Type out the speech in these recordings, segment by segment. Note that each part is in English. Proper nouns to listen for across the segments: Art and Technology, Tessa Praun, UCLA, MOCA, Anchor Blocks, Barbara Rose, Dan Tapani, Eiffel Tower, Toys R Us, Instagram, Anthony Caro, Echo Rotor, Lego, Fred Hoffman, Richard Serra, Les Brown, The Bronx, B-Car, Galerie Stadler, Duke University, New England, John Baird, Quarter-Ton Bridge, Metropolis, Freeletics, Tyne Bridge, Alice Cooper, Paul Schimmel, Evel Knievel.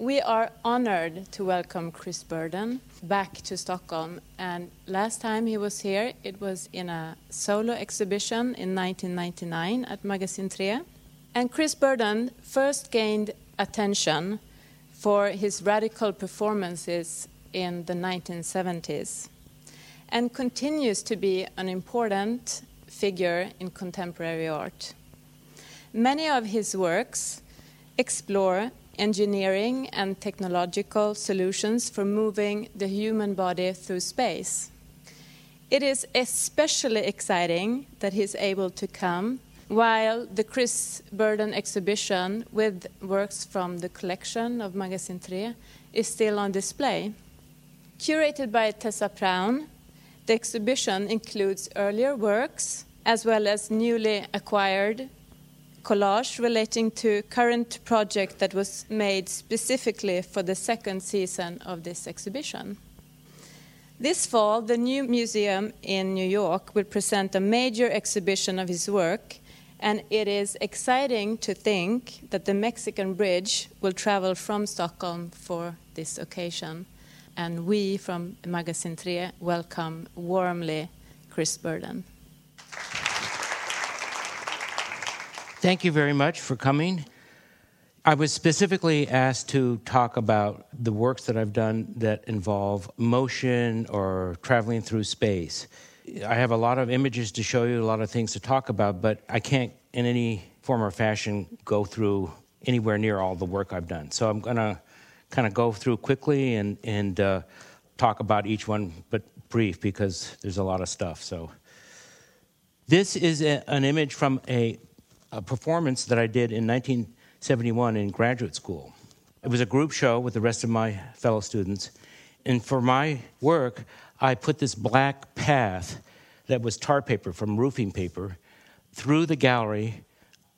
We are honored to welcome Chris Burden back to Stockholm. And last time he was here, it was in a solo exhibition in 1999 at Magasin 3. And Chris Burden first gained attention for his radical performances in the 1970s and continues to be an important figure in contemporary art. Many of his works explore engineering and technological solutions for moving the human body through space. It is especially exciting that he's able to come while the Chris Burden exhibition with works from the collection of Magasin 3 is still on display. Curated by Tessa Praun, the exhibition includes earlier works as well as newly acquired collage relating to current project that was made specifically for the second season of this exhibition. This fall, the New Museum in New York will present a major exhibition of his work, and it is exciting to think that the Mexican Bridge will travel from Stockholm for this occasion. And we from Magasin 3 welcome warmly Chris Burden. Thank you very much for coming. I was specifically asked to talk about the works that I've done that involve motion or traveling through space. I have a lot of images to show you, a lot of things to talk about, but I can't in any form or fashion go through anywhere near all the work I've done. So I'm going to kind of go through quickly and talk about each one, but brief because there's a lot of stuff. So this is an image from a performance that I did in 1971 in graduate school. It was a group show with the rest of my fellow students. And for my work, I put this black path that was tar paper from roofing paper through the gallery,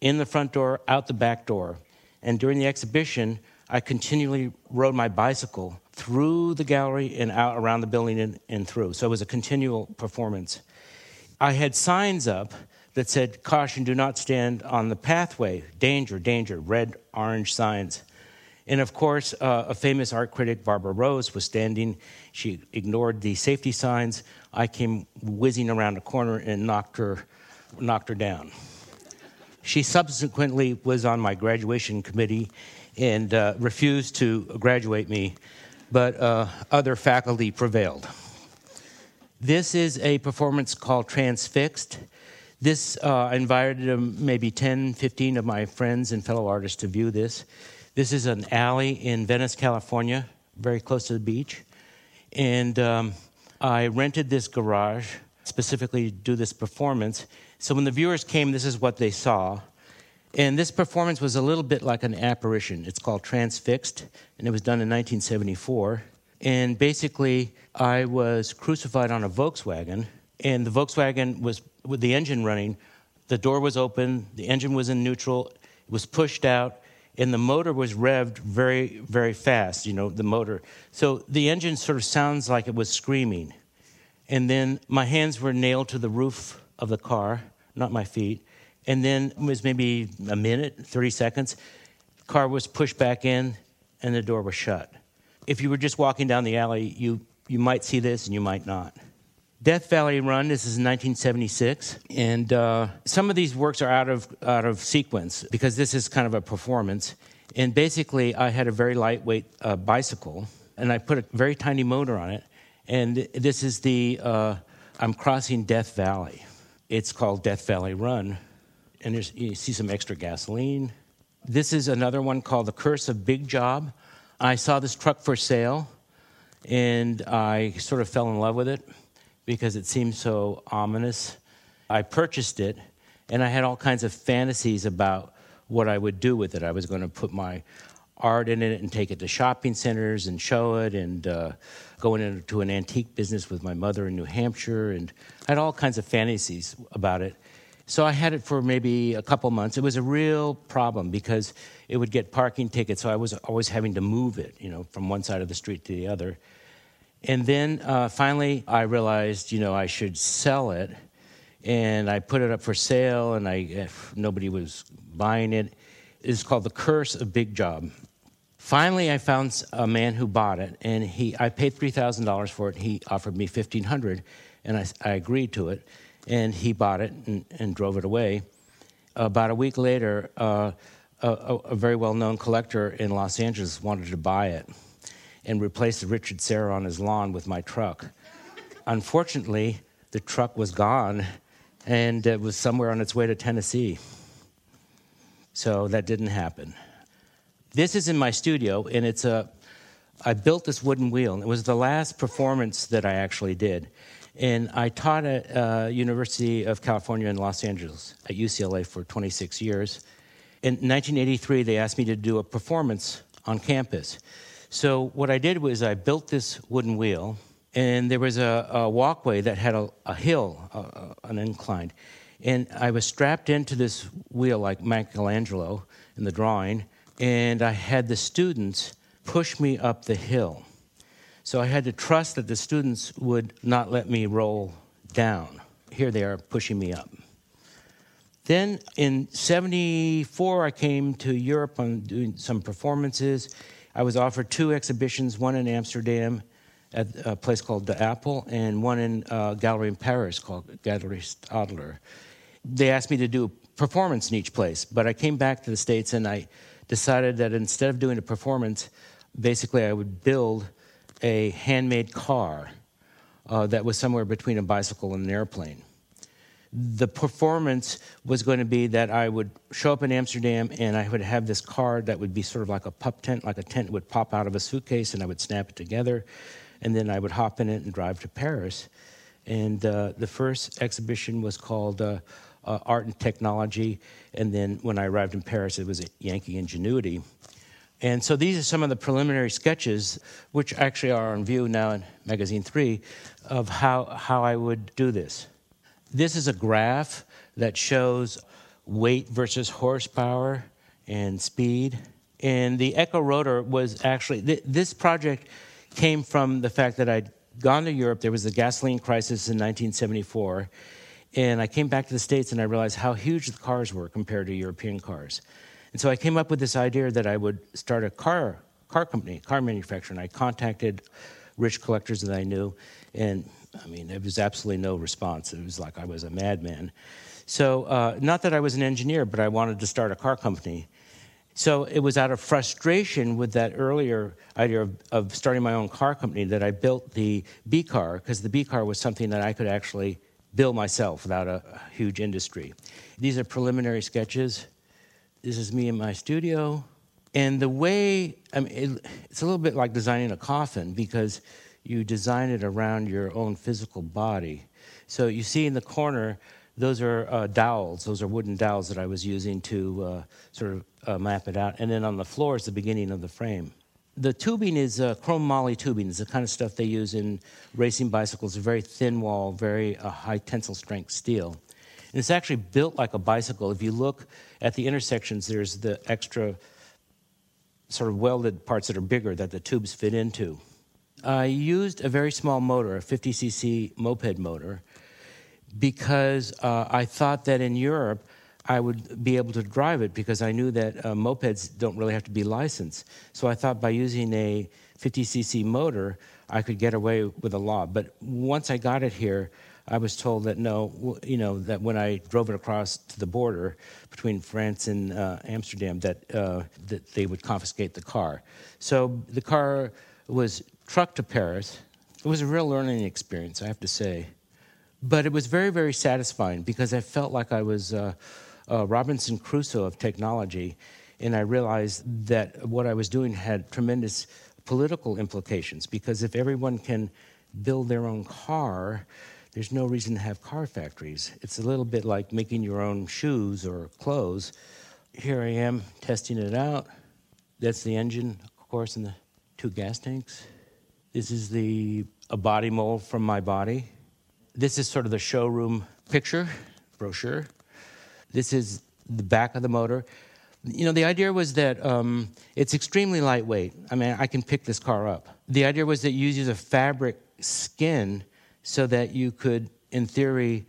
in the front door, out the back door. And during the exhibition, I continually rode my bicycle through the gallery and out around the building and through. So it was a continual performance. I had signs up that said, "Caution, do not stand on the pathway. Danger, danger," red, orange signs. And of course, a famous art critic, Barbara Rose, was standing. She ignored the safety signs. I came whizzing around a corner and knocked her down. She subsequently was on my graduation committee and refused to graduate me, but other faculty prevailed. This is a performance called Transfixed. This invited maybe 10, 15 of my friends and fellow artists to view this. This is an alley in Venice, California, very close to the beach. And I rented this garage specifically to do this performance. So when the viewers came, this is what they saw. And this performance was a little bit like an apparition. It's called Transfixed, and it was done in 1974. And basically, I was crucified on a Volkswagen, and the Volkswagen was with the engine running. The door was open, the engine was in neutral, it was pushed out, and the motor was revved very, very fast, you know, the motor. So the engine sort of sounds like it was screaming. And then my hands were nailed to the roof of the car, not my feet. And then it was maybe a minute, 30 seconds, the car was pushed back in, and the door was shut. If you were just walking down the alley, you might see this and you might not. Death Valley Run, this is 1976, and some of these works are out of sequence because this is kind of a performance. And basically, I had a very lightweight bicycle, and I put a very tiny motor on it. And this is I'm crossing Death Valley. It's called Death Valley Run, and you see some extra gasoline. This is another one called The Curse of Big Job. I saw this truck for sale, and I sort of fell in love with it because it seemed so ominous. I purchased it, and I had all kinds of fantasies about what I would do with it. I was going to put my art in it and take it to shopping centers and show it and go into an antique business with my mother in New Hampshire. And I had all kinds of fantasies about it. So I had it for maybe a couple months. It was a real problem because it would get parking tickets, so I was always having to move it, you know, from one side of the street to the other. And then finally I realized, you know, I should sell it, and I put it up for sale, and nobody was buying it. It's called The Curse of Big Job. Finally, I found a man who bought it, and I paid $3,000 for it. He offered me $1,500, and I agreed to it. And he bought it and drove it away. About a week later, a very well-known collector in Los Angeles wanted to buy it and replace the Richard Serra on his lawn with my truck. Unfortunately, the truck was gone, and it was somewhere on its way to Tennessee. So that didn't happen. This is in my studio, and I built this wooden wheel, and it was the last performance that I actually did. And I taught at University of California in Los Angeles, at UCLA, for 26 years. In 1983, they asked me to do a performance on campus. So what I did was I built this wooden wheel, and there was a walkway that had a hill, an incline. And I was strapped into this wheel like Michelangelo in the drawing, and I had the students push me up the hill. So I had to trust that the students would not let me roll down. Here they are pushing me up. Then in 1974, I came to Europe on doing some performances. I was offered two exhibitions, one in Amsterdam at a place called De Appel, and one in a gallery in Paris called Galerie Stadler. They asked me to do a performance in each place, but I came back to the States and I decided that instead of doing a performance, basically I would build a handmade car that was somewhere between a bicycle and an airplane. The performance was going to be that I would show up in Amsterdam and I would have this car that would be sort of like a pup tent, like a tent would pop out of a suitcase, and I would snap it together, and then I would hop in it and drive to Paris. And the first exhibition was called Art and Technology, and then when I arrived in Paris, it was at Yankee Ingenuity. And so these are some of the preliminary sketches, which actually are on view now in Magasin 3, of how I would do this. This is a graph that shows weight versus horsepower and speed. And the Echo Rotor was actually... This project came from the fact that I'd gone to Europe. There was a gasoline crisis in 1974. And I came back to the States and I realized how huge the cars were compared to European cars. And so I came up with this idea that I would start a car company, car manufacturer, and I contacted rich collectors that I knew, and I mean, there was absolutely no response. It was like I was a madman. So not that I was an engineer, but I wanted to start a car company. So it was out of frustration with that earlier idea of starting my own car company that I built the B-Car, because the B-Car was something that I could actually build myself without a huge industry. These are preliminary sketches. This is me in my studio. And the way, I mean, it's a little bit like designing a coffin because you design it around your own physical body. So you see in the corner, those are dowels. Those are wooden dowels that I was using to sort of map it out. And then on the floor is the beginning of the frame. The tubing is chrome moly tubing. It's the kind of stuff they use in racing bicycles, a very thin wall, very high tensile strength steel. And it's actually built like a bicycle. If you look at the intersections, there's the extra sort of welded parts that are bigger that the tubes fit into. I used a very small motor, a 50cc moped motor, because I thought that in Europe I would be able to drive it because I knew that mopeds don't really have to be licensed. So I thought by using a 50cc motor, I could get away with a lot. But once I got it here, I was told that no, you know, that when I drove it across to the border between France and Amsterdam, that they would confiscate the car. So the car was trucked to Paris. It was a real learning experience, I have to say. But it was very, very satisfying because I felt like I was Robinson Crusoe of technology, and I realized that what I was doing had tremendous political implications because if everyone can build their own car, there's no reason to have car factories. It's a little bit like making your own shoes or clothes. Here I am testing it out. That's the engine, of course, and the two gas tanks. This is a body mold from my body. This is sort of the showroom picture, brochure. This is the back of the motor. You know, the idea was that it's extremely lightweight. I mean, I can pick this car up. The idea was that you use a fabric skin so that you could, in theory,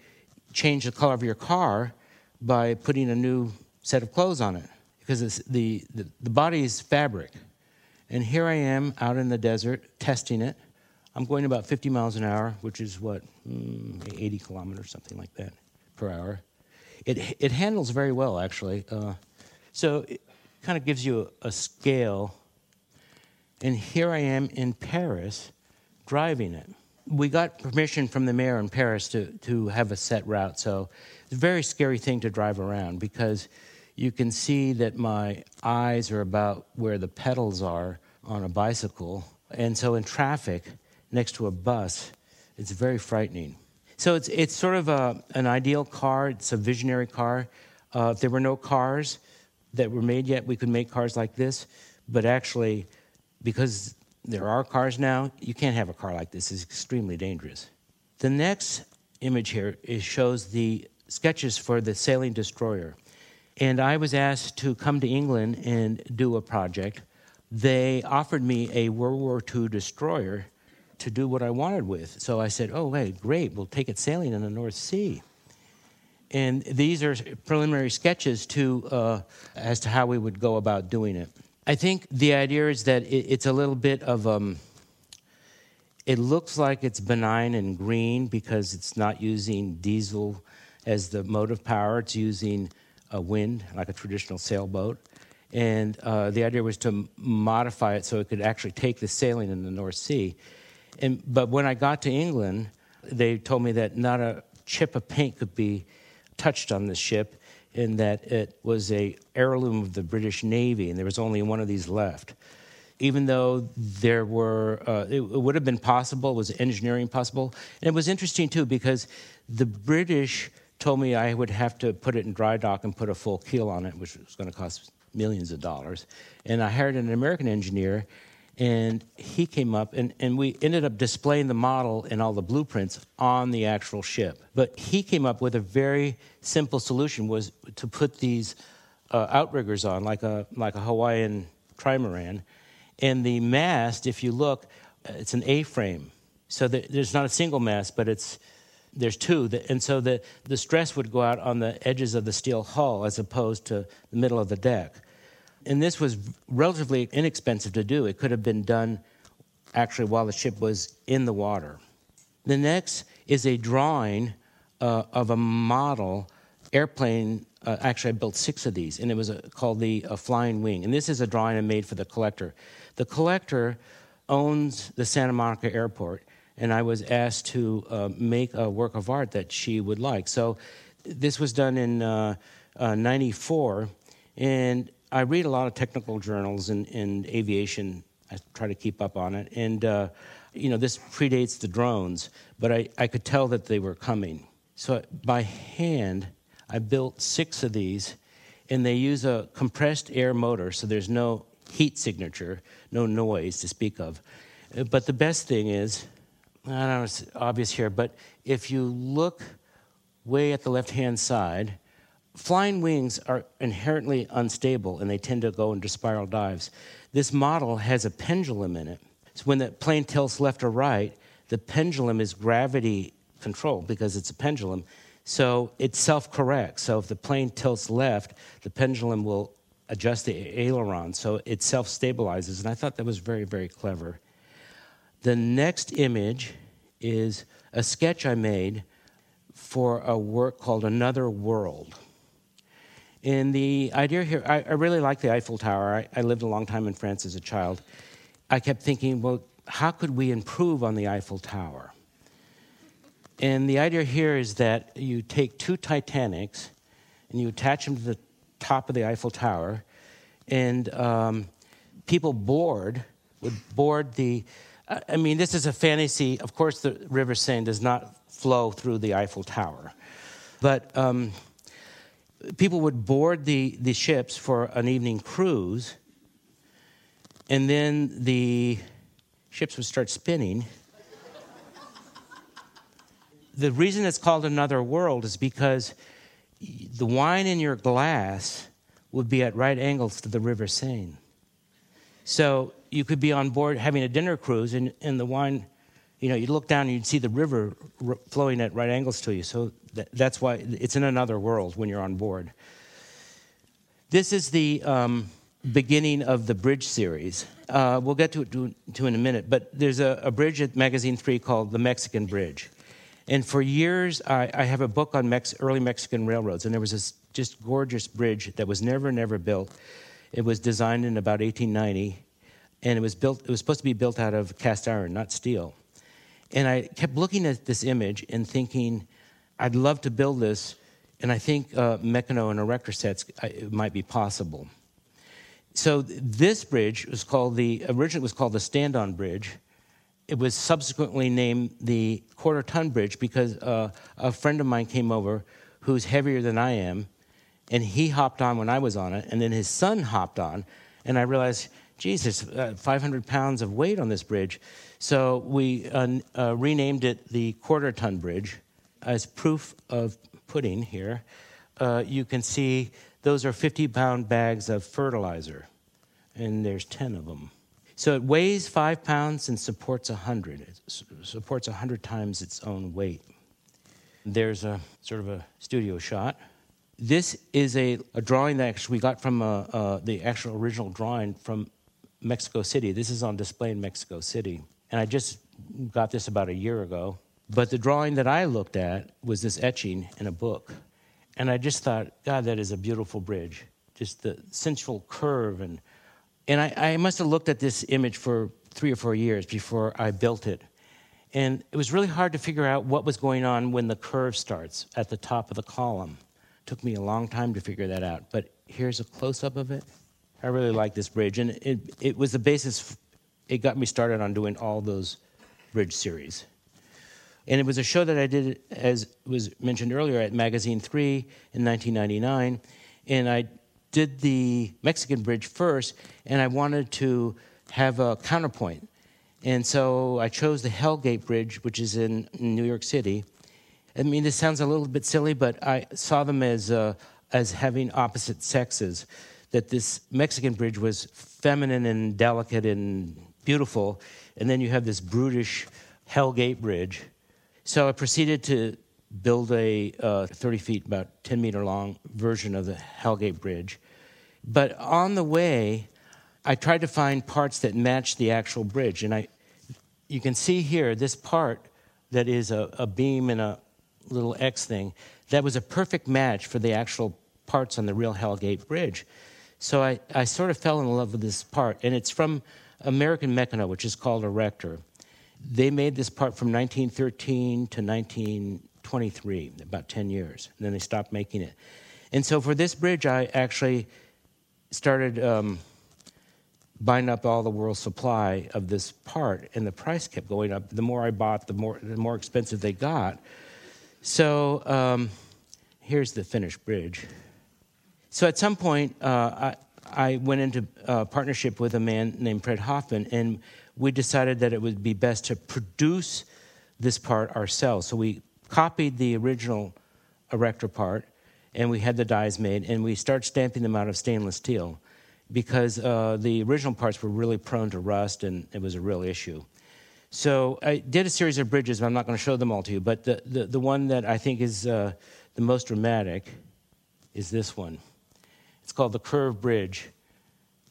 change the color of your car by putting a new set of clothes on it. Because the body is fabric. And here I am out in the desert testing it. I'm going about 50 miles an hour, which is what, 80 kilometers, something like that, per hour. It handles very well, actually. So it kind of gives you a scale. And here I am in Paris driving it. We got permission from the mayor in Paris to have a set route. So it's a very scary thing to drive around because you can see that my eyes are about where the pedals are on a bicycle. And so in traffic, next to a bus, it's very frightening. So it's sort of an ideal car. It's a visionary car. If there were no cars that were made yet, we could make cars like this. But actually, because there are cars now, you can't have a car like this. It's extremely dangerous. The next image here shows the sketches for the sailing destroyer. And I was asked to come to England and do a project. They offered me a World War II destroyer to do what I wanted with. So I said, oh, hey, great, we'll take it sailing in the North Sea. And these are preliminary sketches as to how we would go about doing it. I think the idea is that it's a little bit of, it looks like it's benign and green because it's not using diesel as the motive power. It's using wind, like a traditional sailboat. And the idea was to modify it so it could actually take the sailing in the North Sea. But when I got to England, they told me that not a chip of paint could be touched on this ship, in that it was an heirloom of the British Navy, and there was only one of these left. Even though there were, it would have been possible, it was engineering possible. And it was interesting, too, because the British told me I would have to put it in dry dock and put a full keel on it, which was going to cost millions of dollars. And I hired an American engineer, and he came up, and we ended up displaying the model and all the blueprints on the actual ship. But he came up with a very simple solution, was to put these outriggers on, like a Hawaiian trimaran. And the mast, if you look, it's an A-frame. So there's not a single mast, but there's two. And so the stress would go out on the edges of the steel hull as opposed to the middle of the deck. And this was relatively inexpensive to do. It could have been done actually while the ship was in the water. The next is a drawing of a model airplane. Actually, I built 6 of these, and it was called the Flying Wing. And this is a drawing I made for the collector. The collector owns the Santa Monica Airport, and I was asked to make a work of art that she would like. So this was done in 94, and I read a lot of technical journals in aviation. I try to keep up on it. And, this predates the drones, but I could tell that they were coming. So by hand, I built 6 of these, and they use a compressed air motor, so there's no heat signature, no noise to speak of. But the best thing is, I don't know if it's obvious here, but if you look way at the left-hand side, flying wings are inherently unstable, and they tend to go into spiral dives. This model has a pendulum in it. So when the plane tilts left or right, the pendulum is gravity controlled because it's a pendulum. So it self-corrects. So if the plane tilts left, the pendulum will adjust the aileron. So it self-stabilizes. And I thought that was very, very clever. The next image is a sketch I made for a work called Another World. And the idea here, I really like the Eiffel Tower. I lived a long time in France as a child. I kept thinking, well, how could we improve on the Eiffel Tower? And the idea here is that you take 2 Titanics and you attach them to the top of the Eiffel Tower, and people would board the... I mean, this is a fantasy. Of course, the River Seine does not flow through the Eiffel Tower. But... people would board the ships for an evening cruise, and then the ships would start spinning. The reason it's called Another World is because the wine in your glass would be at right angles to the River Seine. So you could be on board having a dinner cruise, and the wine, you'd look down and you'd see the river flowing at right angles to you. So that's why it's in another world when you're on board. This is the beginning of the bridge series. We'll get to it in a minute, but there's a bridge at Magasin 3 called the Mexican Bridge. And for years, I have a book on early Mexican railroads, and there was this just gorgeous bridge that was never built. It was designed in about 1890, and it was supposed to be built out of cast iron, not steel. And I kept looking at this image and thinking, I'd love to build this, and I think Meccano and erector sets it might be possible. So this bridge was originally called the Stand-On Bridge. It was subsequently named the Quarter-Ton Bridge because a friend of mine came over who's heavier than I am, and he hopped on when I was on it, and then his son hopped on, and I realized, geez, there's 500 pounds of weight on this bridge. So we renamed it the Quarter-Ton Bridge. As proof of pudding here, you can see those are 50-pound bags of fertilizer, and there's 10 of them. So it weighs 5 pounds and supports 100. It supports 100 times its own weight. There's a sort of a studio shot. This is a drawing that actually we got from the actual original drawing from Mexico City. This is on display in Mexico City. And I just got this about a year ago. But the drawing that I looked at was this etching in a book. And I just thought, God, that is a beautiful bridge. Just the sensual curve. And I must have looked at this image for 3 or 4 years before I built it. And it was really hard to figure out what was going on when the curve starts at the top of the column. It took me a long time to figure that out. But here's a close-up of it. I really like this bridge. And it was the basis. It got me started on doing all those bridge series. And it was a show that I did, as was mentioned earlier, at Magasin 3 in 1999. And I did the Mexican Bridge first, and I wanted to have a counterpoint. And so I chose the Hellgate Bridge, which is in New York City. I mean, this sounds a little bit silly, but I saw them as having opposite sexes, that this Mexican Bridge was feminine and delicate and beautiful, and then you have this brutish Hellgate Bridge. So I proceeded to build a 30 feet, about 10-meter long version of the Hellgate Bridge. But on the way, I tried to find parts that matched the actual bridge. And you can see here this part that is a beam and a little X thing. That was a perfect match for the actual parts on the real Hellgate Bridge. So I sort of fell in love with this part. And it's from American Meccano, which is called erector. They made this part from 1913 to 1923, about 10 years. And then they stopped making it. And so for this bridge, I actually started buying up all the world's supply of this part, and the price kept going up. The more I bought, the more expensive they got. So here's the finished bridge. So at some point, I went into partnership with a man named Fred Hoffman, and we decided that it would be best to produce this part ourselves. So we copied the original erector part, and we had the dies made, and we started stamping them out of stainless steel because the original parts were really prone to rust, and it was a real issue. So I did a series of bridges, and I'm not going to show them all to you, but the one that I think is the most dramatic is this one. It's called the Curve Bridge,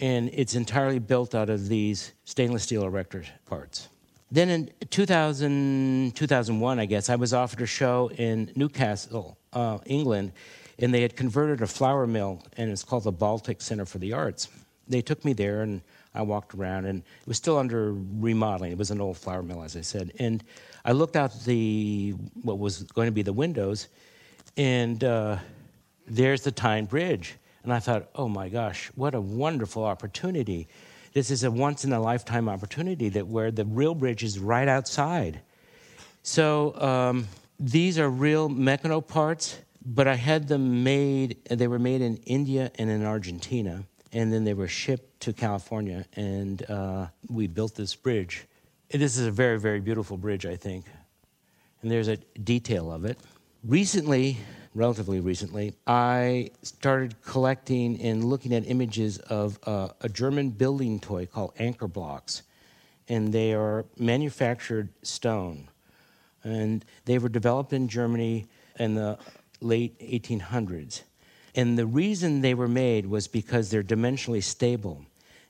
and it's entirely built out of these stainless steel erector parts. Then in 2001, I guess, I was offered a show in Newcastle, England, and they had converted a flour mill, and it's called the Baltic Center for the Arts. They took me there, and I walked around, and it was still under remodeling. It was an old flour mill, as I said. And I looked out what was going to be the windows, and there's the Tyne Bridge. And I thought, oh my gosh, what a wonderful opportunity. This is a once-in-a-lifetime opportunity where the real bridge is right outside. So these are real Meccano parts, but I had them made. They were made in India and in Argentina, and then they were shipped to California, and we built this bridge. This is a very, very beautiful bridge, I think. And there's a detail of it. Relatively recently, I started collecting and looking at images of a German building toy called Anchor Blocks, and they are manufactured stone. And they were developed in Germany in the late 1800s. And the reason they were made was because they're dimensionally stable.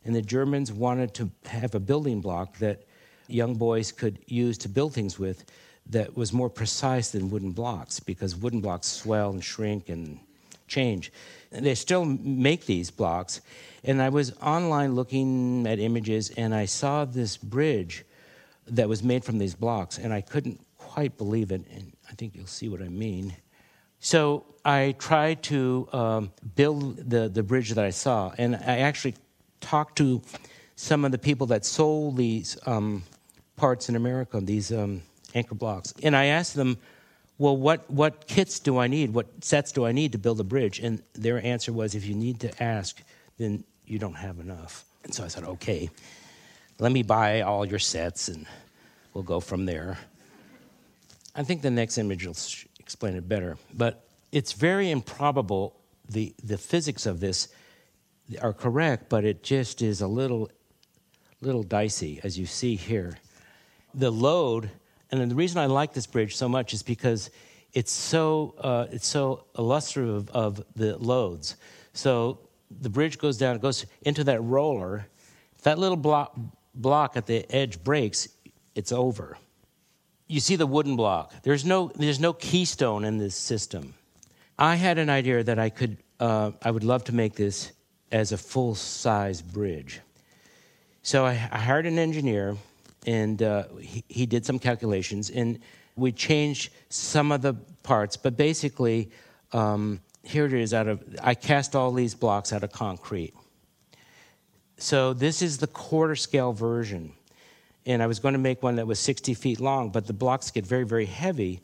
And the Germans wanted to have a building block that young boys could use to build things with that was more precise than wooden blocks, because wooden blocks swell and shrink and change. And they still make these blocks. And I was online looking at images, and I saw this bridge that was made from these blocks, and I couldn't quite believe it, and I think you'll see what I mean. So I tried to build the bridge that I saw, and I actually talked to some of the people that sold these parts in America, these anchor blocks. And I asked them, well, what kits do I need? What sets do I need to build a bridge? And their answer was, if you need to ask, then you don't have enough. And so I said, okay, let me buy all your sets, and we'll go from there. I think the next image will explain it better. But it's very improbable. The physics of this are correct, but it just is a little dicey, as you see here. The load, and the reason I like this bridge so much is because it's so illustrative of the loads. So the bridge goes down, it goes into that roller. If that little block at the edge breaks, it's over. You see the wooden block. There's no keystone in this system. I had an idea that I would love to make this as a full-size bridge. So I hired an engineer, and he did some calculations, and we changed some of the parts, but basically, here it is I cast all these blocks out of concrete. So this is the quarter-scale version, and I was going to make one that was 60 feet long, but the blocks get very, very heavy,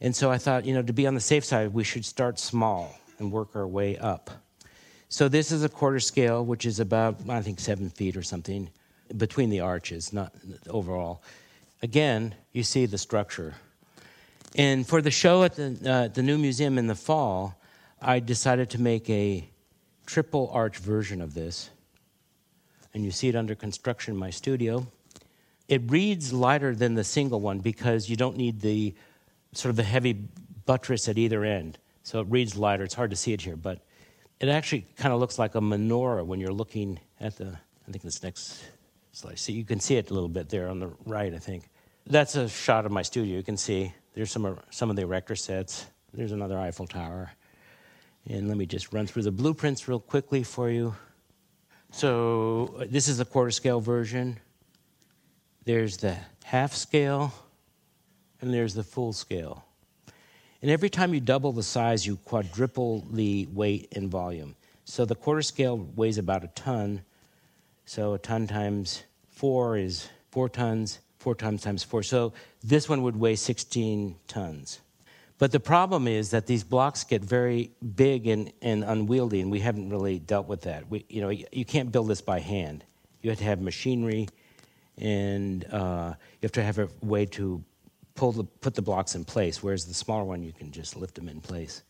and so I thought, to be on the safe side, we should start small and work our way up. So this is a quarter scale, which is about, I think, 7 feet or something, between the arches, not overall. Again, you see the structure. And for the show at the New Museum in the fall, I decided to make a triple arch version of this. And you see it under construction in my studio. It reads lighter than the single one because you don't need the sort of the heavy buttress at either end. So it reads lighter. It's hard to see it here, but it actually kind of looks like a menorah when you're looking at I think this next slide. So you can see it a little bit there on the right, I think. That's a shot of my studio. You can see there's some of the erector sets. There's another Eiffel Tower. And let me just run through the blueprints real quickly for you. So this is the quarter-scale version. There's the half-scale, and there's the full-scale. And every time you double the size, you quadruple the weight and volume. So the quarter scale weighs about a ton. So a ton times 4 is 4 tons, 4 times 4. So this one would weigh 16 tons. But the problem is that these blocks get very big and unwieldy, and we haven't really dealt with that. You can't build this by hand. You have to have machinery, and you have to have a way to put the blocks in place, whereas the smaller one, you can just lift them in place.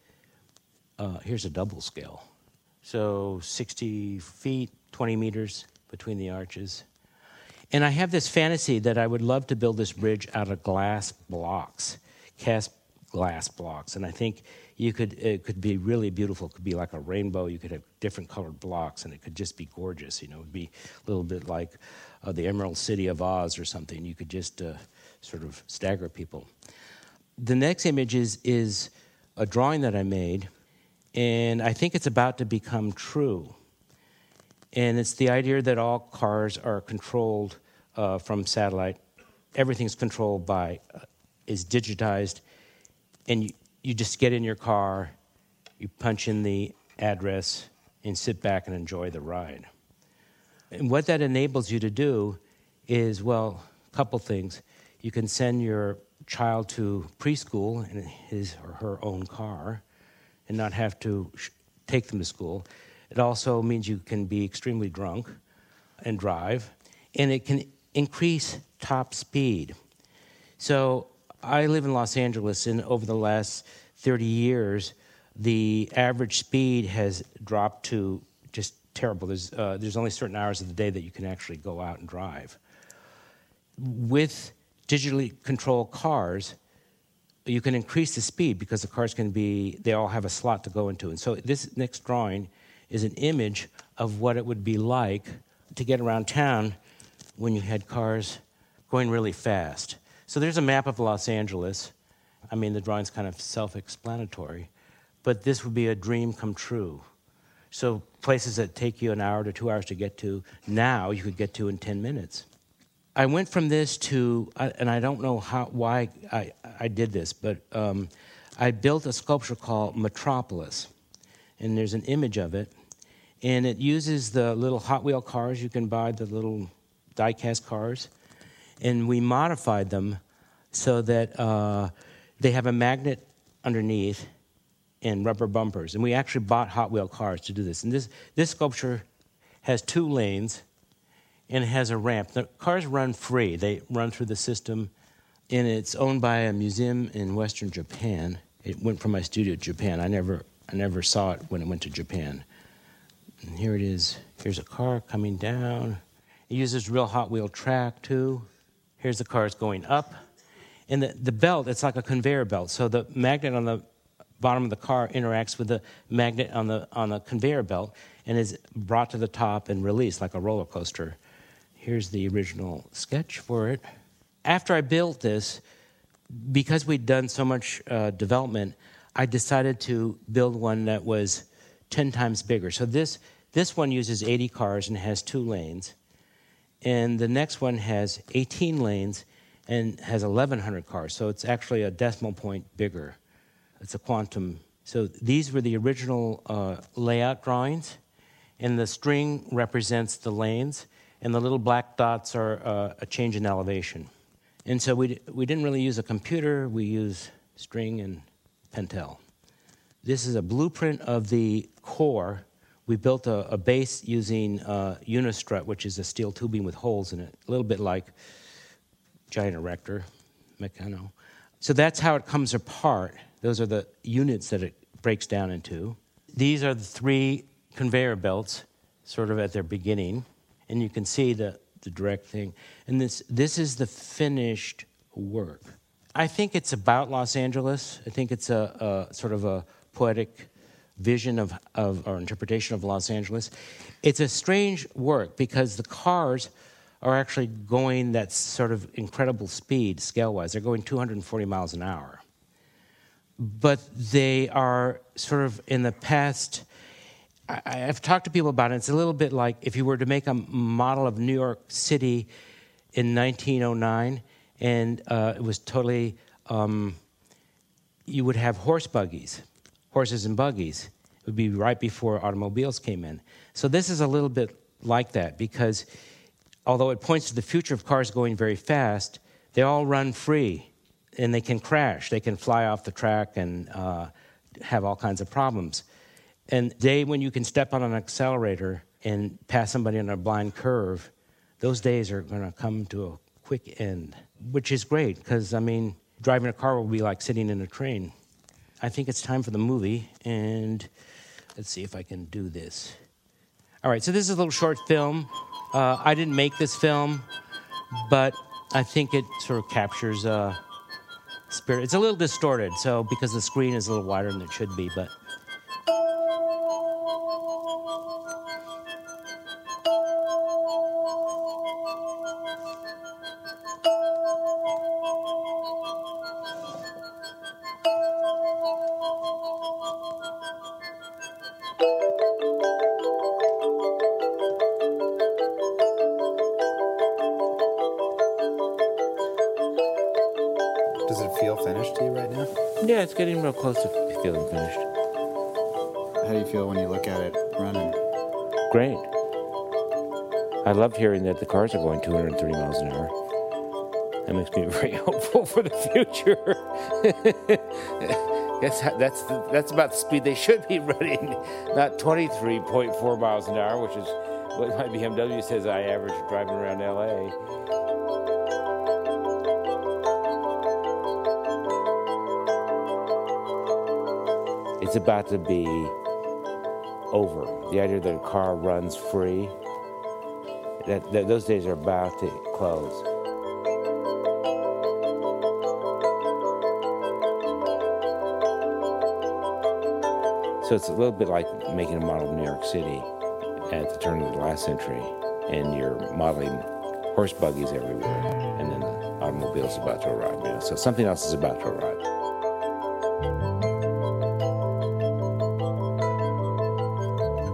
Here's a double scale. So 60 feet, 20 meters between the arches. And I have this fantasy that I would love to build this bridge out of glass blocks, cast glass blocks. And I think it could be really beautiful. It could be like a rainbow. You could have different colored blocks, and it could just be gorgeous. It would be a little bit like the Emerald City of Oz or something. You could just sort of stagger people. The next image is a drawing that I made, and I think it's about to become true. And it's the idea that all cars are controlled from satellite. Everything's controlled by, is digitized, and you just get in your car, you punch in the address, and sit back and enjoy the ride. And what that enables you to do is, well, a couple things. You can send your child to preschool in his or her own car and not have to take them to school. It also means you can be extremely drunk and drive, and it can increase top speed. So I live in Los Angeles, and over the last 30 years, the average speed has dropped to just terrible. There's only certain hours of the day that you can actually go out and drive. With digitally controlled cars, you can increase the speed because the cars they all have a slot to go into. And so this next drawing is an image of what it would be like to get around town when you had cars going really fast. So there's a map of Los Angeles. I mean, the drawing's kind of self-explanatory, but this would be a dream come true. So places that take you an hour to 2 hours to get to, now you could get to in 10 minutes. I went from this to, and I don't know why I did this, but I built a sculpture called Metropolis, and there's an image of it, and it uses the little Hot Wheel cars you can buy, the little die-cast cars, and we modified them so that they have a magnet underneath and rubber bumpers, and we actually bought Hot Wheel cars to do this. And this sculpture has 2 lanes, and it has a ramp. The cars run free. They run through the system, and it's owned by a museum in Western Japan. It went from my studio to Japan. I never saw it when it went to Japan. And here it is. Here's a car coming down. It uses real Hot Wheel track, too. Here's the cars going up. And the belt, it's like a conveyor belt. So the magnet on the bottom of the car interacts with the magnet on the conveyor belt and is brought to the top and released like a roller coaster. Here's the original sketch for it. After I built this, because we'd done so much development, I decided to build one that was 10 times bigger. So this one uses 80 cars and has 2 lanes. And the next one has 18 lanes and has 1,100 cars. So it's actually a decimal point bigger. It's a quantum. So these were the original layout drawings. And the string represents the lanes. And the little black dots are a change in elevation. And so we didn't really use a computer. We used string and Pentel. This is a blueprint of the core. We built a base using Unistrut, which is a steel tubing with holes in it, a little bit like giant erector, Meccano. So that's how it comes apart. Those are the units that it breaks down into. These are the 3 conveyor belts, sort of at their beginning. And you can see the direct thing. And this is the finished work. I think it's about Los Angeles. I think it's a sort of a poetic vision of or interpretation of Los Angeles. It's a strange work because the cars are actually going that sort of incredible speed scale-wise. They're going 240 miles an hour. But they are sort of in the past. I've talked to people about it. It's a little bit like if you were to make a model of New York City in 1909, and it was totally, you would have horses and buggies. It would be right before automobiles came in. So this is a little bit like that because although it points to the future of cars going very fast, they all run free, and they can crash. They can fly off the track and have all kinds of problems. And day when you can step on an accelerator and pass somebody on a blind curve, those days are going to come to a quick end, which is great because, I mean, driving a car will be like sitting in a train. I think it's time for the movie, and let's see if I can do this. All right, so this is a little short film. I didn't make this film, but I think it sort of captures spirit. It's a little distorted, so because the screen is a little wider than it should be, but... Does it feel finished to you right now? Yeah, it's getting real close to feeling finished. How do you feel when you look at it running? Great. I love hearing that the cars are going 230 miles an hour. That makes me very hopeful for the future. That's about the speed they should be running, not 23.4 miles an hour, which is what my BMW says I average driving around L.A. It's about to be over. The idea that a car runs free, that those days are about to close. So it's a little bit like making a model of New York City at the turn of the last century. and you're modeling horse buggies everywhere, and then the automobile's about to arrive. You know? So something else is about to arrive.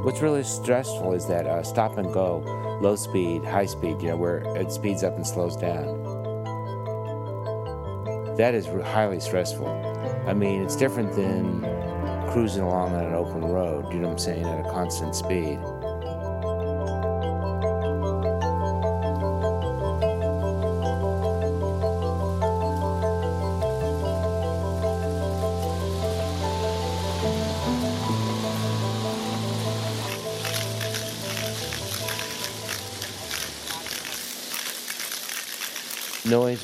What's really stressful is that stop and go, low speed, high speed, you know, where it speeds up and slows down. That is highly stressful. I mean, it's different than cruising along on an open road, you know what I'm saying, at a constant speed. Noise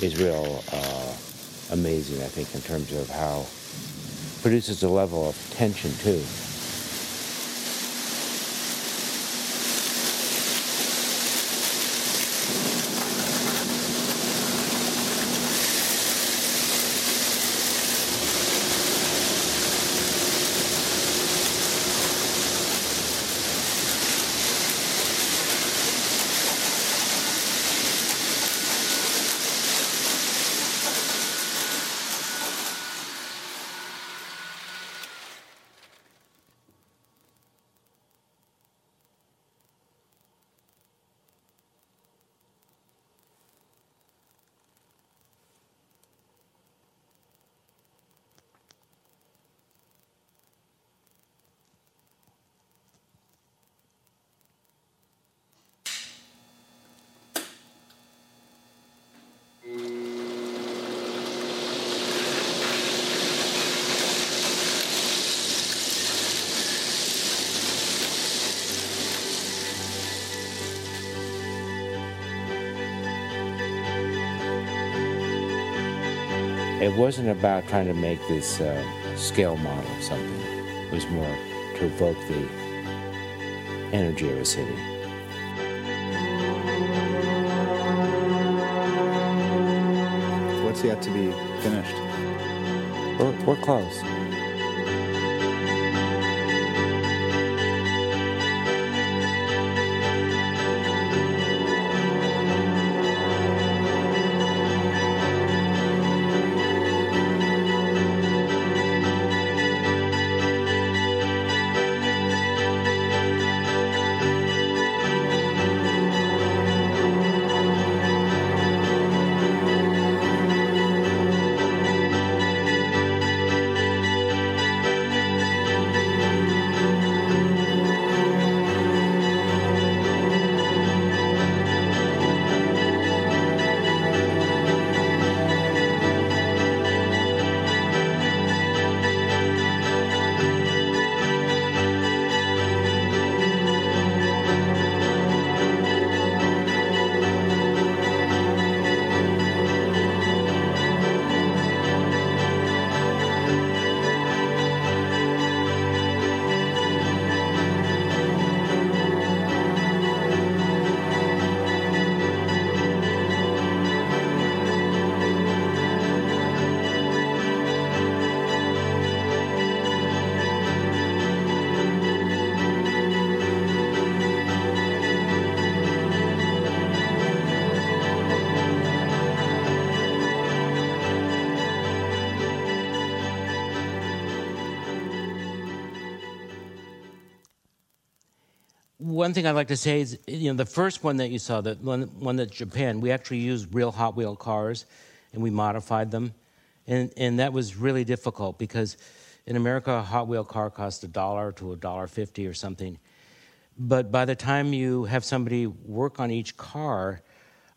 is real amazing, I think, in terms of how it produces a level of tension, too. It wasn't about trying to make this scale model of something. It was more to evoke the energy of a city. What's yet to be finished? We're close. One thing I'd like to say is, you know, the first one that you saw, the one that Japan, we actually used real Hot Wheel cars, and we modified them, and that was really difficult because in America a Hot Wheel car costs $1 to $1.50 or something, but by the time you have somebody work on each car,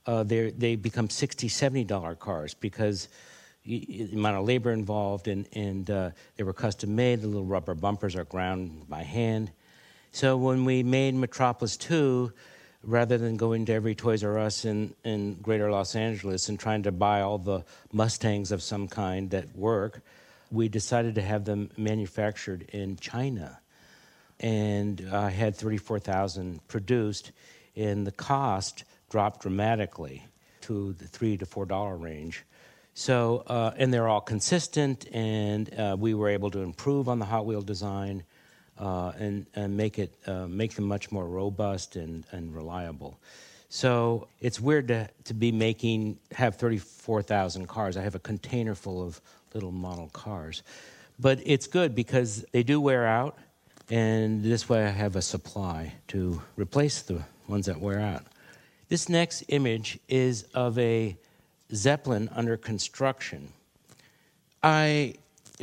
they become $60, $70 cars because the amount of labor involved, and they were custom made. The little rubber bumpers are ground by hand. So when we made Metropolis 2, rather than going to every Toys R Us in greater Los Angeles and trying to buy all the Mustangs of some kind that work, we decided to have them manufactured in China. And I had 34,000 produced, and the cost dropped dramatically to the $3 to $4 range. So, and they're all consistent, and we were able to improve on the Hot Wheel design. and make them much more robust and reliable. So it's weird to be have 34,000 cars. I have a container full of little model cars. But it's good because they do wear out, and this way I have a supply to replace the ones that wear out. This next image is of a Zeppelin under construction. I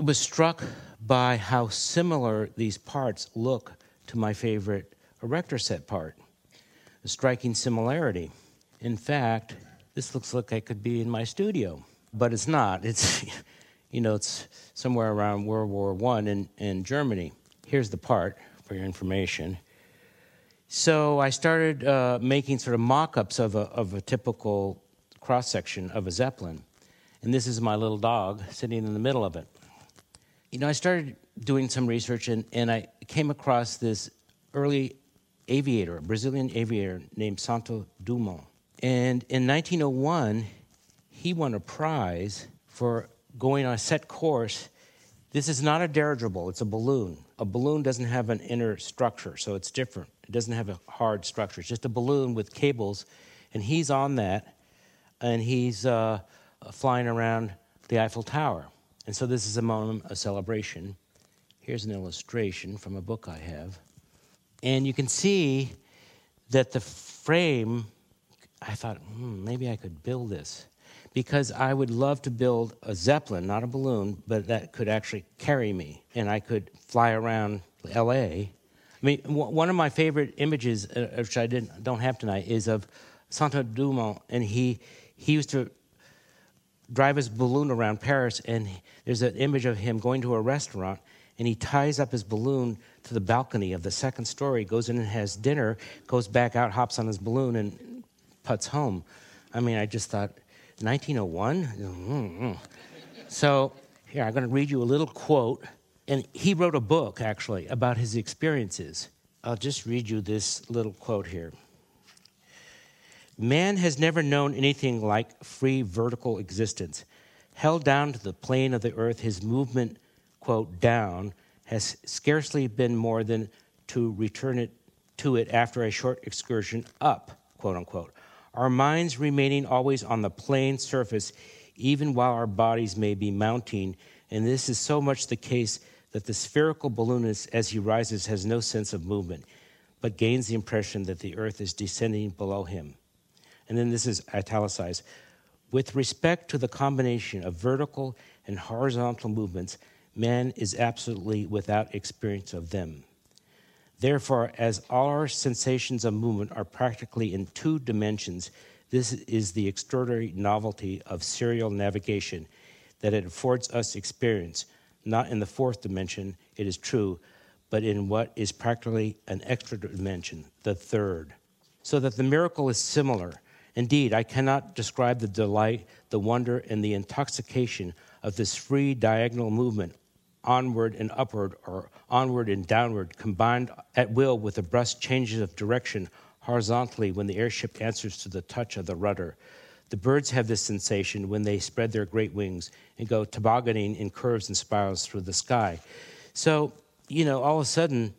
was struck by how similar these parts look to my favorite erector set part. A striking similarity. In fact, this looks like I could be in my studio, but it's not. It's, you know, it's somewhere around World War I in Germany. Here's the part for your information. So I started making sort of mock-ups of a typical cross-section of a Zeppelin, and this is my little dog sitting in the middle of it. You know, I started doing some research, and I came across this early aviator, a Brazilian aviator named Santo Dumont. And in 1901, he won a prize for going on a set course. This is not a dirigible, it's a balloon. A balloon doesn't have an inner structure, so it's different. It doesn't have a hard structure. It's just a balloon with cables, and he's on that, and he's flying around the Eiffel Tower. And so this is a moment of celebration. Here's an illustration from a book I have. And you can see that the frame, I thought, maybe I could build this. Because I would love to build a Zeppelin, not a balloon, but that could actually carry me. And I could fly around L.A. I mean, one of my favorite images, which I don't have tonight, is of Santo Dumont. And he used to drive his balloon around Paris. And there's an image of him going to a restaurant. And he ties up his balloon to the balcony of the second story, goes in and has dinner, goes back out, hops on his balloon, and putts home. I mean, I just thought, 1901? Mm-hmm. So here, I'm going to read you a little quote. And he wrote a book, actually, about his experiences. I'll just read you this little quote here. Man has never known anything like free vertical existence. Held down to the plane of the earth, his movement, quote, down, has scarcely been more than to return it to it after a short excursion up, quote unquote. Our minds remaining always on the plane surface, even while our bodies may be mounting, and this is so much the case that the spherical balloonist, as he rises, has no sense of movement, but gains the impression that the earth is descending below him. And then this is italicized. With respect to the combination of vertical and horizontal movements, man is absolutely without experience of them. Therefore, as all our sensations of movement are practically in two dimensions, this is the extraordinary novelty of serial navigation, that it affords us experience, not in the fourth dimension, it is true, but in what is practically an extra dimension, the third. So that the miracle is similar. Indeed, I cannot describe the delight, the wonder, and the intoxication of this free diagonal movement, onward and upward, or onward and downward, combined at will with the brusque changes of direction horizontally when the airship answers to the touch of the rudder. The birds have this sensation when they spread their great wings and go tobogganing in curves and spirals through the sky. So, you know, all of a sudden,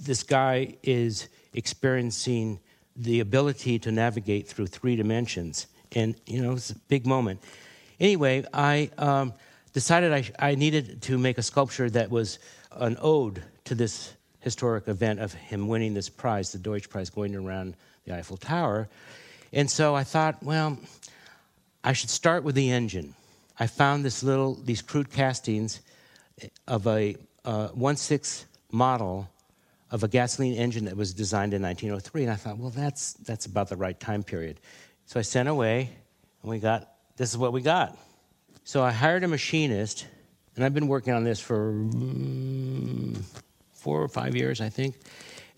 this guy is experiencing the ability to navigate through three dimensions. And, you know, it's a big moment. Anyway, I decided I needed to make a sculpture that was an ode to this historic event of him winning this prize, the Deutsche Prize, going around the Eiffel Tower. And so I thought, well, I should start with the engine. I found these crude castings of a 1/6 model of a gasoline engine that was designed in 1903. And I thought, well, that's about the right time period. So I sent away, and this is what we got. So I hired a machinist, and I've been working on this for 4 or 5 years, I think.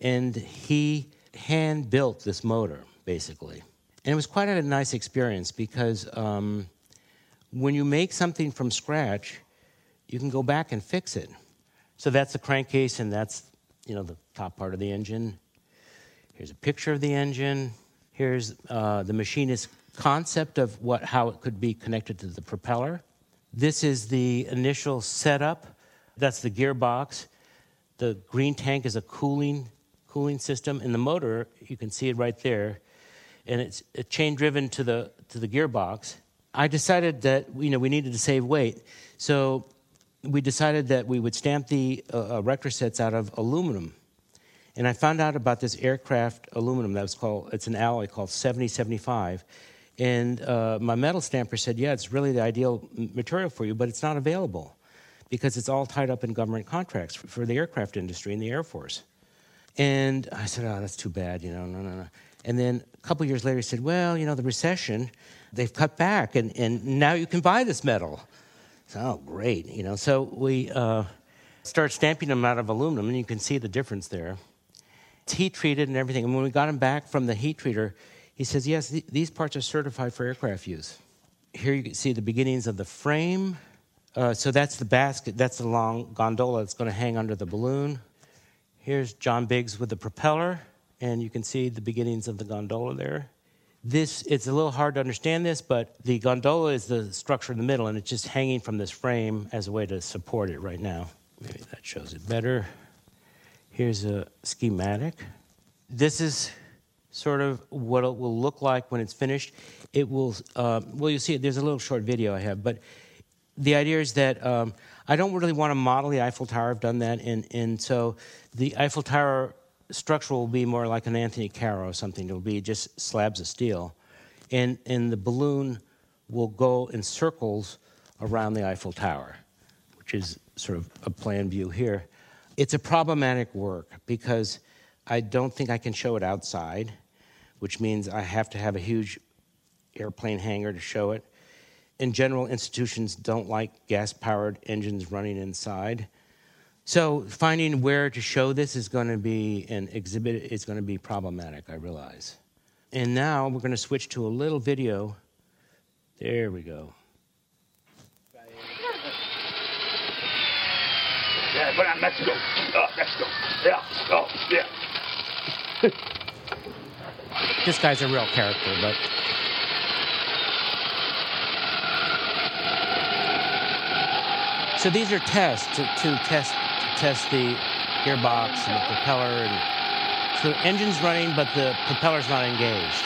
And he hand-built this motor, basically. And it was quite a nice experience because when you make something from scratch, you can go back and fix it. So that's the crankcase, and that's, you know, the top part of the engine. Here's a picture of the engine. Here's the machinist concept of how it could be connected to the propeller. This is the initial setup. That's the gearbox. The green tank is a cooling system. In the motor, you can see it right there, and it's chain driven to the gearbox. I decided that we needed to save weight, so we decided that we would stamp the rector sets out of aluminum. And I found out about this aircraft aluminum that was called, it's an alloy called 7075. And my metal stamper said, yeah, it's really the ideal material for you, but it's not available because it's all tied up in government contracts for the aircraft industry and the Air Force. And I said, oh, that's too bad, no. And then a couple years later he said, well, the recession, they've cut back and now you can buy this metal. So, oh, great, So we start stamping them out of aluminum, and you can see the difference there. It's heat-treated and everything. And when we got him back from the heat treater, he says, yes, these parts are certified for aircraft use. Here you can see the beginnings of the frame. So that's the basket. That's the long gondola that's going to hang under the balloon. Here's John Biggs with the propeller, and you can see the beginnings of the gondola there. It's a little hard to understand this, but the gondola is the structure in the middle, and it's just hanging from this frame as a way to support it right now. Maybe that shows it better. Here's a schematic. This is sort of what it will look like when it's finished. It will, you'll see it. There's a little short video I have, but the idea is that I don't really want to model the Eiffel Tower. I've done that, and so the Eiffel Tower structure will be more like an Anthony Caro or something. It'll be just slabs of steel, and the balloon will go in circles around the Eiffel Tower, which is sort of a plan view here. It's a problematic work because I don't think I can show it outside, which means I have to have a huge airplane hangar to show it. In general, institutions don't like gas-powered engines running inside. So finding where to show this is going to be an exhibit. It's going to be problematic, I realize. And now we're going to switch to a little video. There we go. Yeah, but I'm Mexico. Oh, Mexico. Yeah. Oh, yeah. This guy's a real character, but so these are tests to test the gearbox and the propeller, and so the engine's running, but the propeller's not engaged.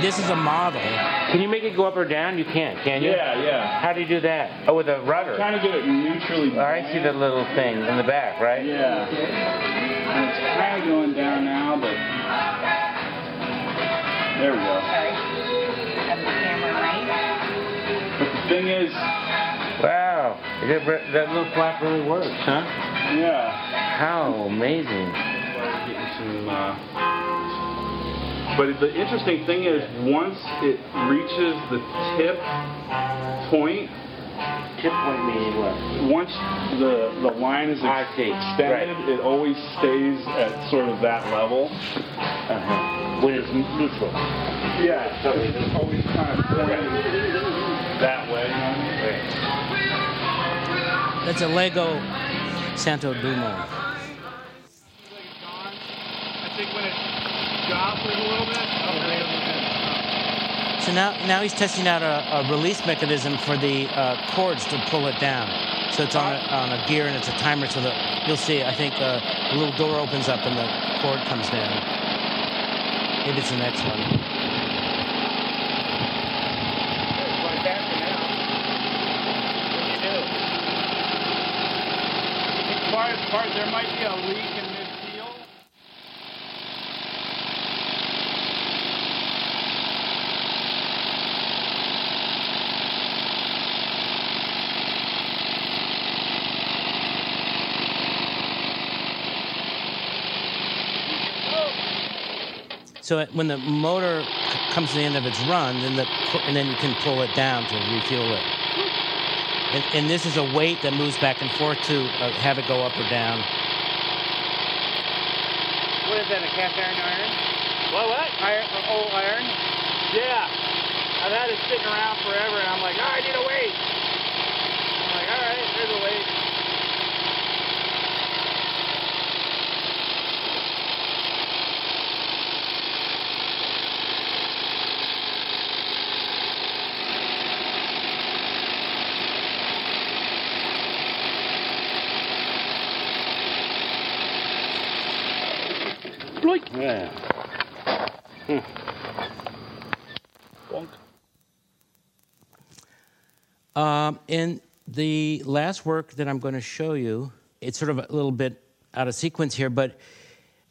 This is a model. Can you make it go up or down? You can you? Yeah. How do you do that? Oh, with a rudder. I'm trying to get it neutrally. Oh, I see the little thing in the back, right? Yeah. And it's kind of going down now, but there we go. That's the camera, right? But the thing is, wow, that little flap really works, huh? Yeah. How amazing. But the interesting thing is, once it reaches the tip point meaning what? Once the line is extended, right. It always stays at sort of that level. When it's neutral. Yeah, so it's always kind of pointed that way. Right. That's a Lego Santo Dumont. I think when it job a little bit. So now he's testing out a release mechanism for the cords to pull it down. So it's on a gear and it's a timer. So you'll see. I think the little door opens up and the cord comes down. Maybe it's the next one. As far as there might be a leak in midfield. So when the motor comes to the end of its run, then you can pull it down to refuel it. And this is a weight that moves back and forth to have it go up or down. What is that, a cast iron? What? Iron, old iron? Yeah. I've had it sitting around forever, and I'm like, oh, I need a weight. I'm like, all right, there's a weight. Yeah. And the last work that I'm going to show you, it's sort of a little bit out of sequence here, but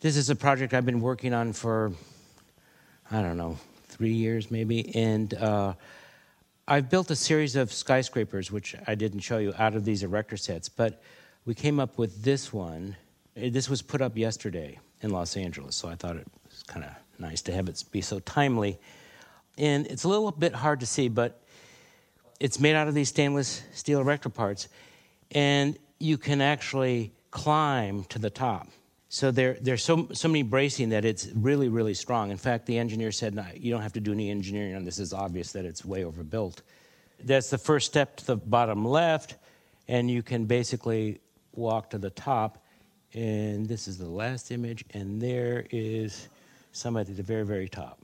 this is a project I've been working on for, 3 years maybe, and I've built a series of skyscrapers, which I didn't show you, out of these erector sets, but we came up with this one. This was put up yesterday in Los Angeles, so I thought it was kind of nice to have it be so timely. And it's a little bit hard to see, but it's made out of these stainless steel erector parts, and you can actually climb to the top. So there's so many bracing that it's really, really strong. In fact, the engineer said, no, you don't have to do any engineering on this. It's obvious that it's way overbuilt. That's the first step to the bottom left, and you can basically walk to the top. And this is the last image, and there is somebody at the very, very top.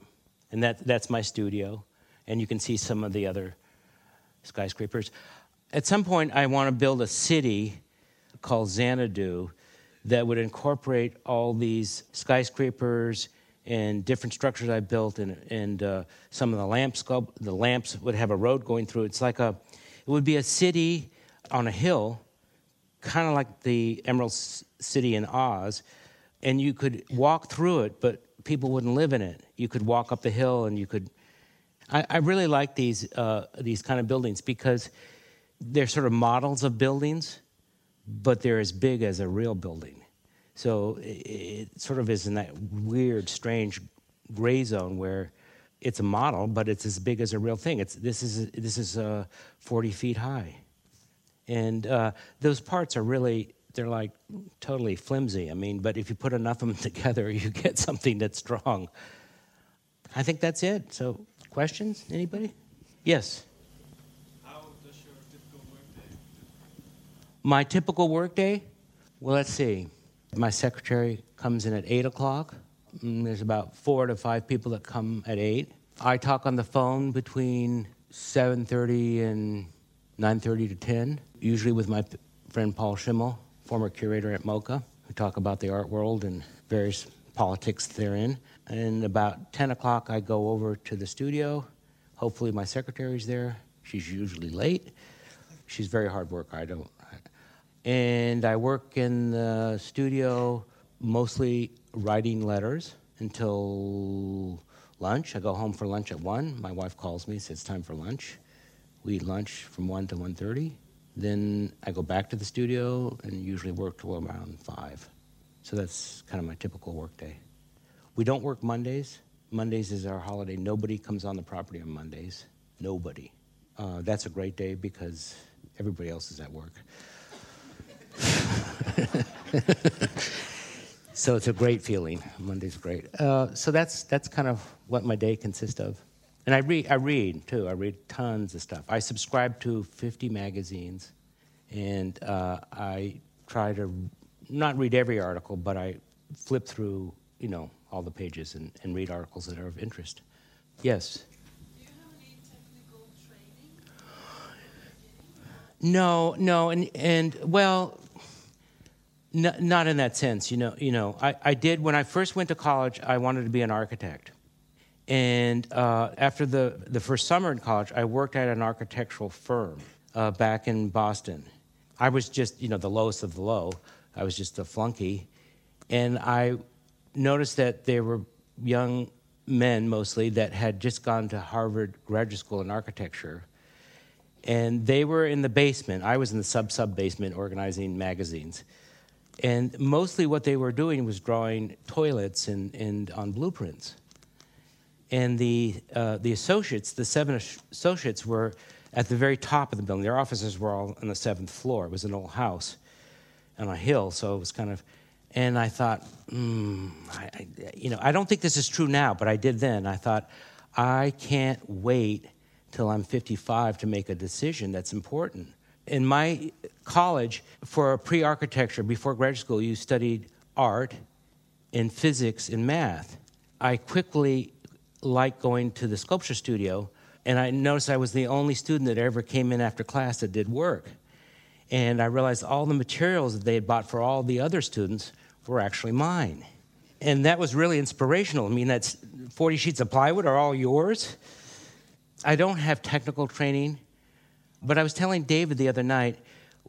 And that's my studio, and you can see some of the other skyscrapers. At some point, I want to build a city called Xanadu that would incorporate all these skyscrapers and different structures I built, and some of the lamps. The lamps would have a road going through. It would be a city on a hill, kind of like the Emerald City in Oz, and you could walk through it, but people wouldn't live in it. You could walk up the hill, and you could... I really like these kind of buildings because they're sort of models of buildings, but they're as big as a real building. So it sort of is in that weird, strange gray zone where it's a model, but it's as big as a real thing. This is 40 feet high. And those parts are really, they're like totally flimsy. But if you put enough of them together, you get something that's strong. I think that's it. So questions, anybody? Yes? How does your typical workday? My typical workday? Well, let's see. My secretary comes in at 8 o'clock. There's about 4 to 5 people that come at 8. I talk on the phone between 7:30 and 9:30 to 10, usually with my friend Paul Schimmel, former curator at MOCA. We talk about the art world and various politics therein. And about 10 o'clock, I go over to the studio. Hopefully my secretary's there. She's usually late. She's very hard worker. And I work in the studio mostly writing letters until lunch. I go home for lunch at 1. My wife calls me, says it's time for lunch. We eat lunch from 1 to 1:30. Then I go back to the studio and usually work till around 5. So that's kind of my typical work day. We don't work Mondays. Mondays is our holiday. Nobody comes on the property on Mondays. Nobody. That's a great day because everybody else is at work. So it's a great feeling. Monday's great. So that's kind of what my day consists of. And I read, too. I read tons of stuff. I subscribe to 50 magazines, and I try to not read every article, but I flip through, all the pages and read articles that are of interest. Yes? Do you have any technical training? No, not in that sense. I did, when I first went to college, I wanted to be an architect. And after the first summer in college, I worked at an architectural firm back in Boston. I was just, the lowest of the low. I was just a flunky. And I noticed that there were young men, mostly, that had just gone to Harvard Graduate School in architecture. And they were in the basement. I was in the sub-basement organizing magazines. And mostly what they were doing was drawing toilets and on blueprints. and the associates, the seven associates, were at the very top of the building. Their offices were all on the seventh floor. It was an old house on a hill, so it was kind of. And I thought, I don't think this is true now, but I did then. I thought, I can't wait till I'm 55 to make a decision that's important. In my college, for pre-architecture, before graduate school, you studied art and physics and math. I quickly liked going to the sculpture studio, and I noticed I was the only student that ever came in after class that did work. And I realized all the materials that they had bought for all the other students were actually mine. And that was really inspirational. I mean, that's 40 sheets of plywood are all yours. I don't have technical training, but I was telling David the other night,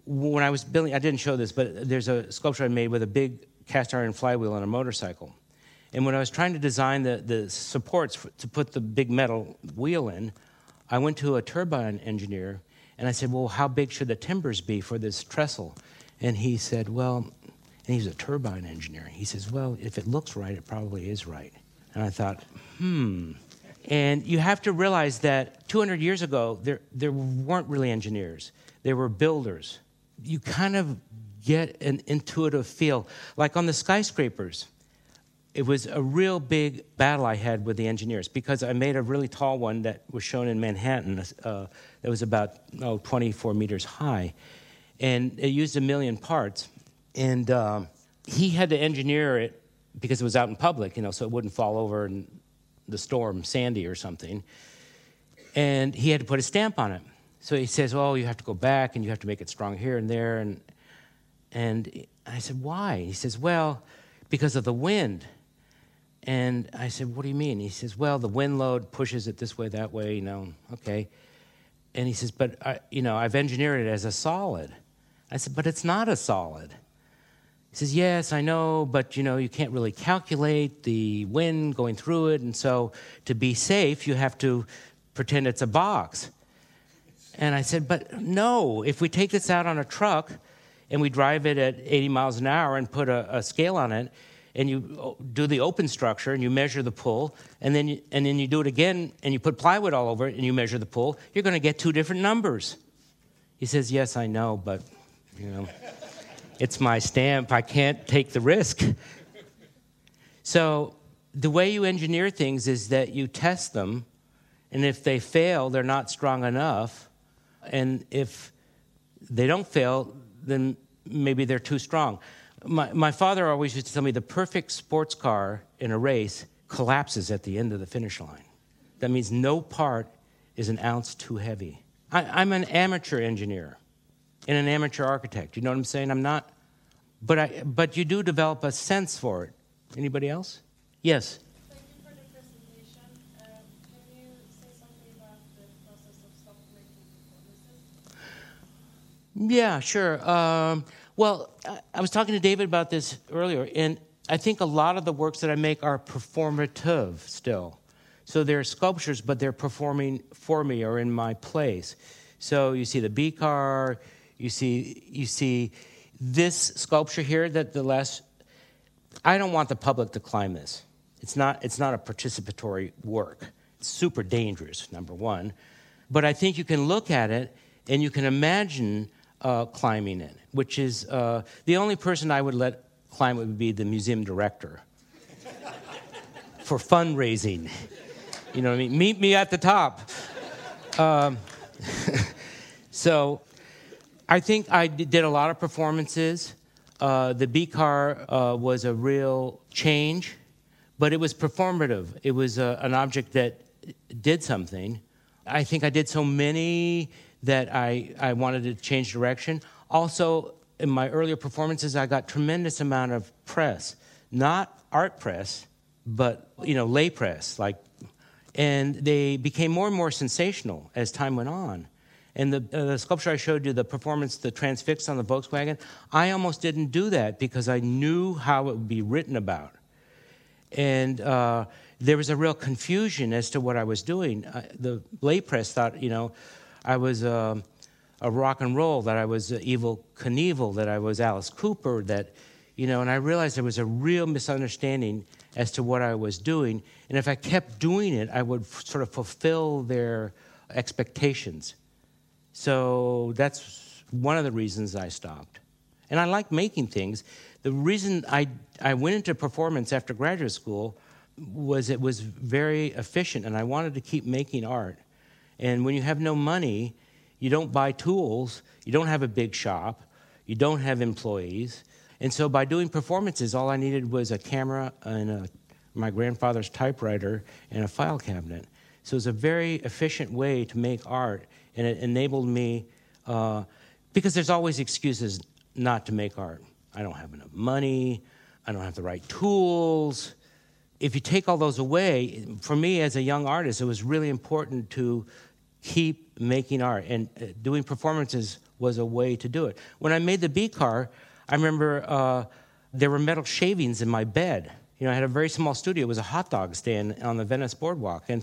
when I was building, I didn't show this, but there's a sculpture I made with a big cast iron flywheel on a motorcycle. And when I was trying to design the supports to put the big metal wheel in, I went to a turbine engineer, and I said, well, how big should the timbers be for this trestle? And he said, well, and he's a turbine engineer. He says, well, if it looks right, it probably is right. And I thought, And you have to realize that 200 years ago, there weren't really engineers. There were builders. You kind of get an intuitive feel. Like on the skyscrapers, it was a real big battle I had with the engineers because I made a really tall one that was shown in Manhattan that was about 24 meters high. And it used 1 million parts. And he had to engineer it because it was out in public, so it wouldn't fall over and the storm, Sandy or something, and he had to put a stamp on it. So he says, oh, you have to go back, and you have to make it strong here and there. And I said, why? He says, well, because of the wind. And I said, what do you mean? He says, well, the wind load pushes it this way, that way, okay. And he says, but, I've engineered it as a solid. I said, but it's not a solid. He says, yes, I know, but, you can't really calculate the wind going through it, and so to be safe, you have to pretend it's a box. And I said, but no, if we take this out on a truck and we drive it at 80 miles an hour and put a scale on it, and you do the open structure and you measure the pull, and then you do it again and you put plywood all over it and you measure the pull, you're going to get two different numbers. He says, yes, I know, but, it's my stamp. I can't take the risk. So the way you engineer things is that you test them, and if they fail, they're not strong enough. And if they don't fail, then maybe they're too strong. My father always used to tell me the perfect sports car in a race collapses at the end of the finish line. That means no part is an ounce too heavy. I'm an amateur engineer. And an amateur architect, you know what I'm saying? I'm not, but you do develop a sense for it. Anybody else? Yes. Thank you for the presentation. Can you say something about the process of stop-making performances? Yeah, sure. I was talking to David about this earlier, and I think a lot of the works that I make are performative still. So they're sculptures, but they're performing for me or in my place. So you see the B-Car. You see this sculpture here I don't want the public to climb this. It's not a participatory work. It's super dangerous, number one. But I think you can look at it and you can imagine climbing it, which is the only person I would let climb would be the museum director for fundraising. You know what I mean? Meet me at the top. So I think I did a lot of performances. The B-Car was a real change, but it was performative. It was an object that did something. I think I did so many that I wanted to change direction. Also, in my earlier performances, I got tremendous amount of press, not art press, but lay press. And they became more and more sensational as time went on. And the sculpture I showed you, the performance, the Transfixed on the Volkswagen, I almost didn't do that because I knew how it would be written about. And there was a real confusion as to what I was doing. The lay press thought, I was a rock and roll, that I was Evel Knievel, that I was Alice Cooper, that, and I realized there was a real misunderstanding as to what I was doing. And if I kept doing it, I would sort of fulfill their expectations. So that's one of the reasons I stopped. And I like making things. The reason I went into performance after graduate school was it was very efficient, and I wanted to keep making art. And when you have no money, you don't buy tools, you don't have a big shop, you don't have employees. And so by doing performances, all I needed was a camera and my grandfather's typewriter and a file cabinet. So it was a very efficient way to make art, and it enabled me, because there's always excuses not to make art. I don't have enough money, I don't have the right tools. If you take all those away, for me as a young artist, it was really important to keep making art, and doing performances was a way to do it. When I made the B-Car, I remember there were metal shavings in my bed. You know, I had a very small studio. It was a hot dog stand on the Venice boardwalk, and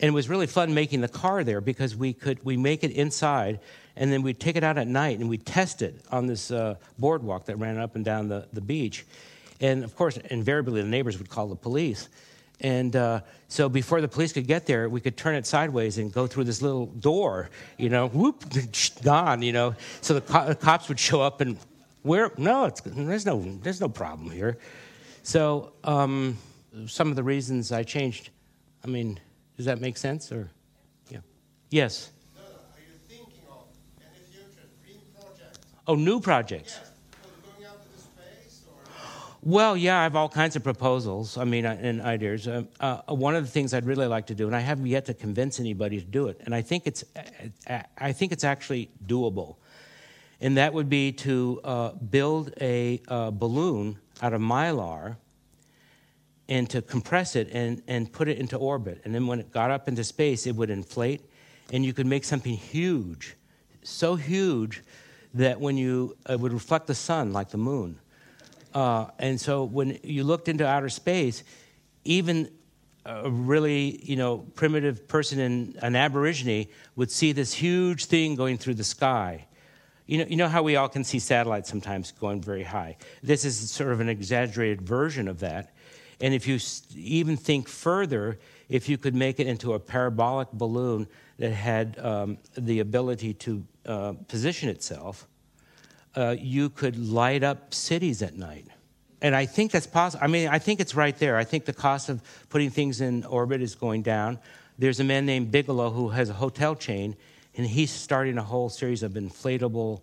it was really fun making the car there because we make it inside, and then we'd take it out at night and we'd test it on this boardwalk that ran up and down the beach. And, of course, invariably the neighbors would call the police. And so before the police could get there, we could turn it sideways and go through this little door, you know, whoop, gone, you know. So the cops would show up and, there's no problem here. So some of the reasons I changed, I mean, does that make sense? Or, yeah. Yes? No, are you thinking of any future dream projects? Oh, new projects? Yes. Well, yeah, I have all kinds of proposals, and ideas. One of the things I'd really like to do, and I haven't yet to convince anybody to do it, and I think it's actually doable, and that would be to build a balloon out of Mylar and to compress it and put it into orbit. And then when it got up into space, it would inflate, and you could make something huge, so huge that when it would reflect the sun like the moon. And so when you looked into outer space, even a really, primitive person, an aborigine, would see this huge thing going through the sky. You know how we all can see satellites sometimes going very high. This is sort of an exaggerated version of that. And if you even think further, if you could make it into a parabolic balloon that had the ability to position itself, you could light up cities at night. And I think that's possible. I think it's right there. I think the cost of putting things in orbit is going down. There's a man named Bigelow who has a hotel chain, and he's starting a whole series of inflatable,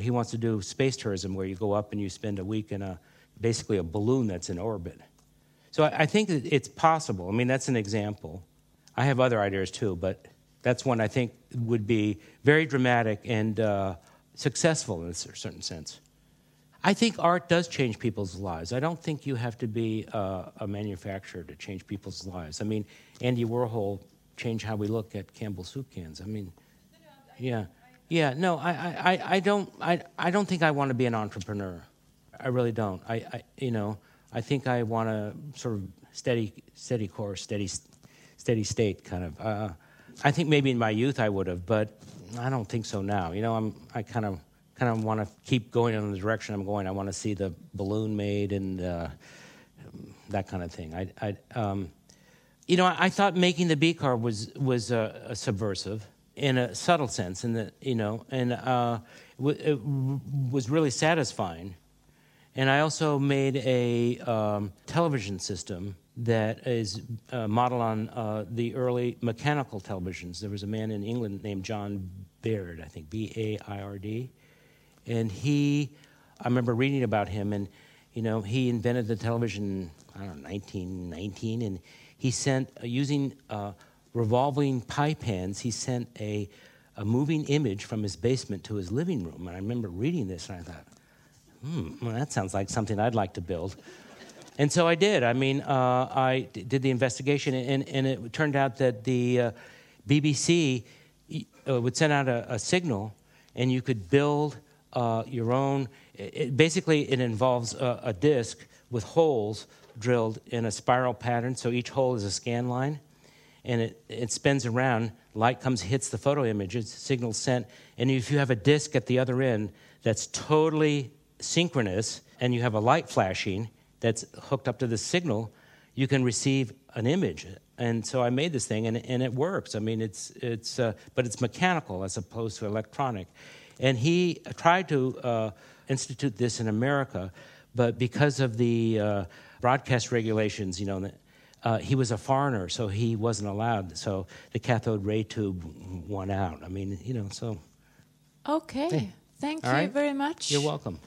he wants to do space tourism where you go up and you spend a week in basically a balloon that's in orbit. So I think that it's possible. That's an example. I have other ideas too, but that's one I think would be very dramatic and successful in a certain sense. I think art does change people's lives. I don't think you have to be a manufacturer to change people's lives. Andy Warhol changed how we look at Campbell's soup cans. I don't think I want to be an entrepreneur. I really don't. I think I want to sort of steady course, steady state kind of. I think maybe in my youth I would have, but I don't think so now. I kind of want to keep going in the direction I'm going. I want to see the balloon made and that kind of thing. I thought making the B-Car was subversive in a subtle sense, it was really satisfying. And I also made a television system that is modeled on the early mechanical televisions. There was a man in England named John Baird, I think, B-A-I-R-D. And I remember reading about him, and, he invented the television, 1919, and he sent, using revolving pie pans, he sent a moving image from his basement to his living room. And I remember reading this, and I thought, that sounds like something I'd like to build. And so I did. I did the investigation, and it turned out that the BBC would send out a signal, and you could build your own. It involves a disc with holes drilled in a spiral pattern, so each hole is a scan line, and it spins around. Light comes, hits the photo images, signal sent, and if you have a disc at the other end that's totally synchronous, and you have a light flashing, that's hooked up to the signal, you can receive an image. And so I made this thing, and it works. I mean, but it's mechanical as opposed to electronic. And he tried to institute this in America, but because of the broadcast regulations, you know, he was a foreigner, so he wasn't allowed. So the cathode ray tube won out. I mean, you know, so. Okay. Hey. Thank you very much. You're welcome.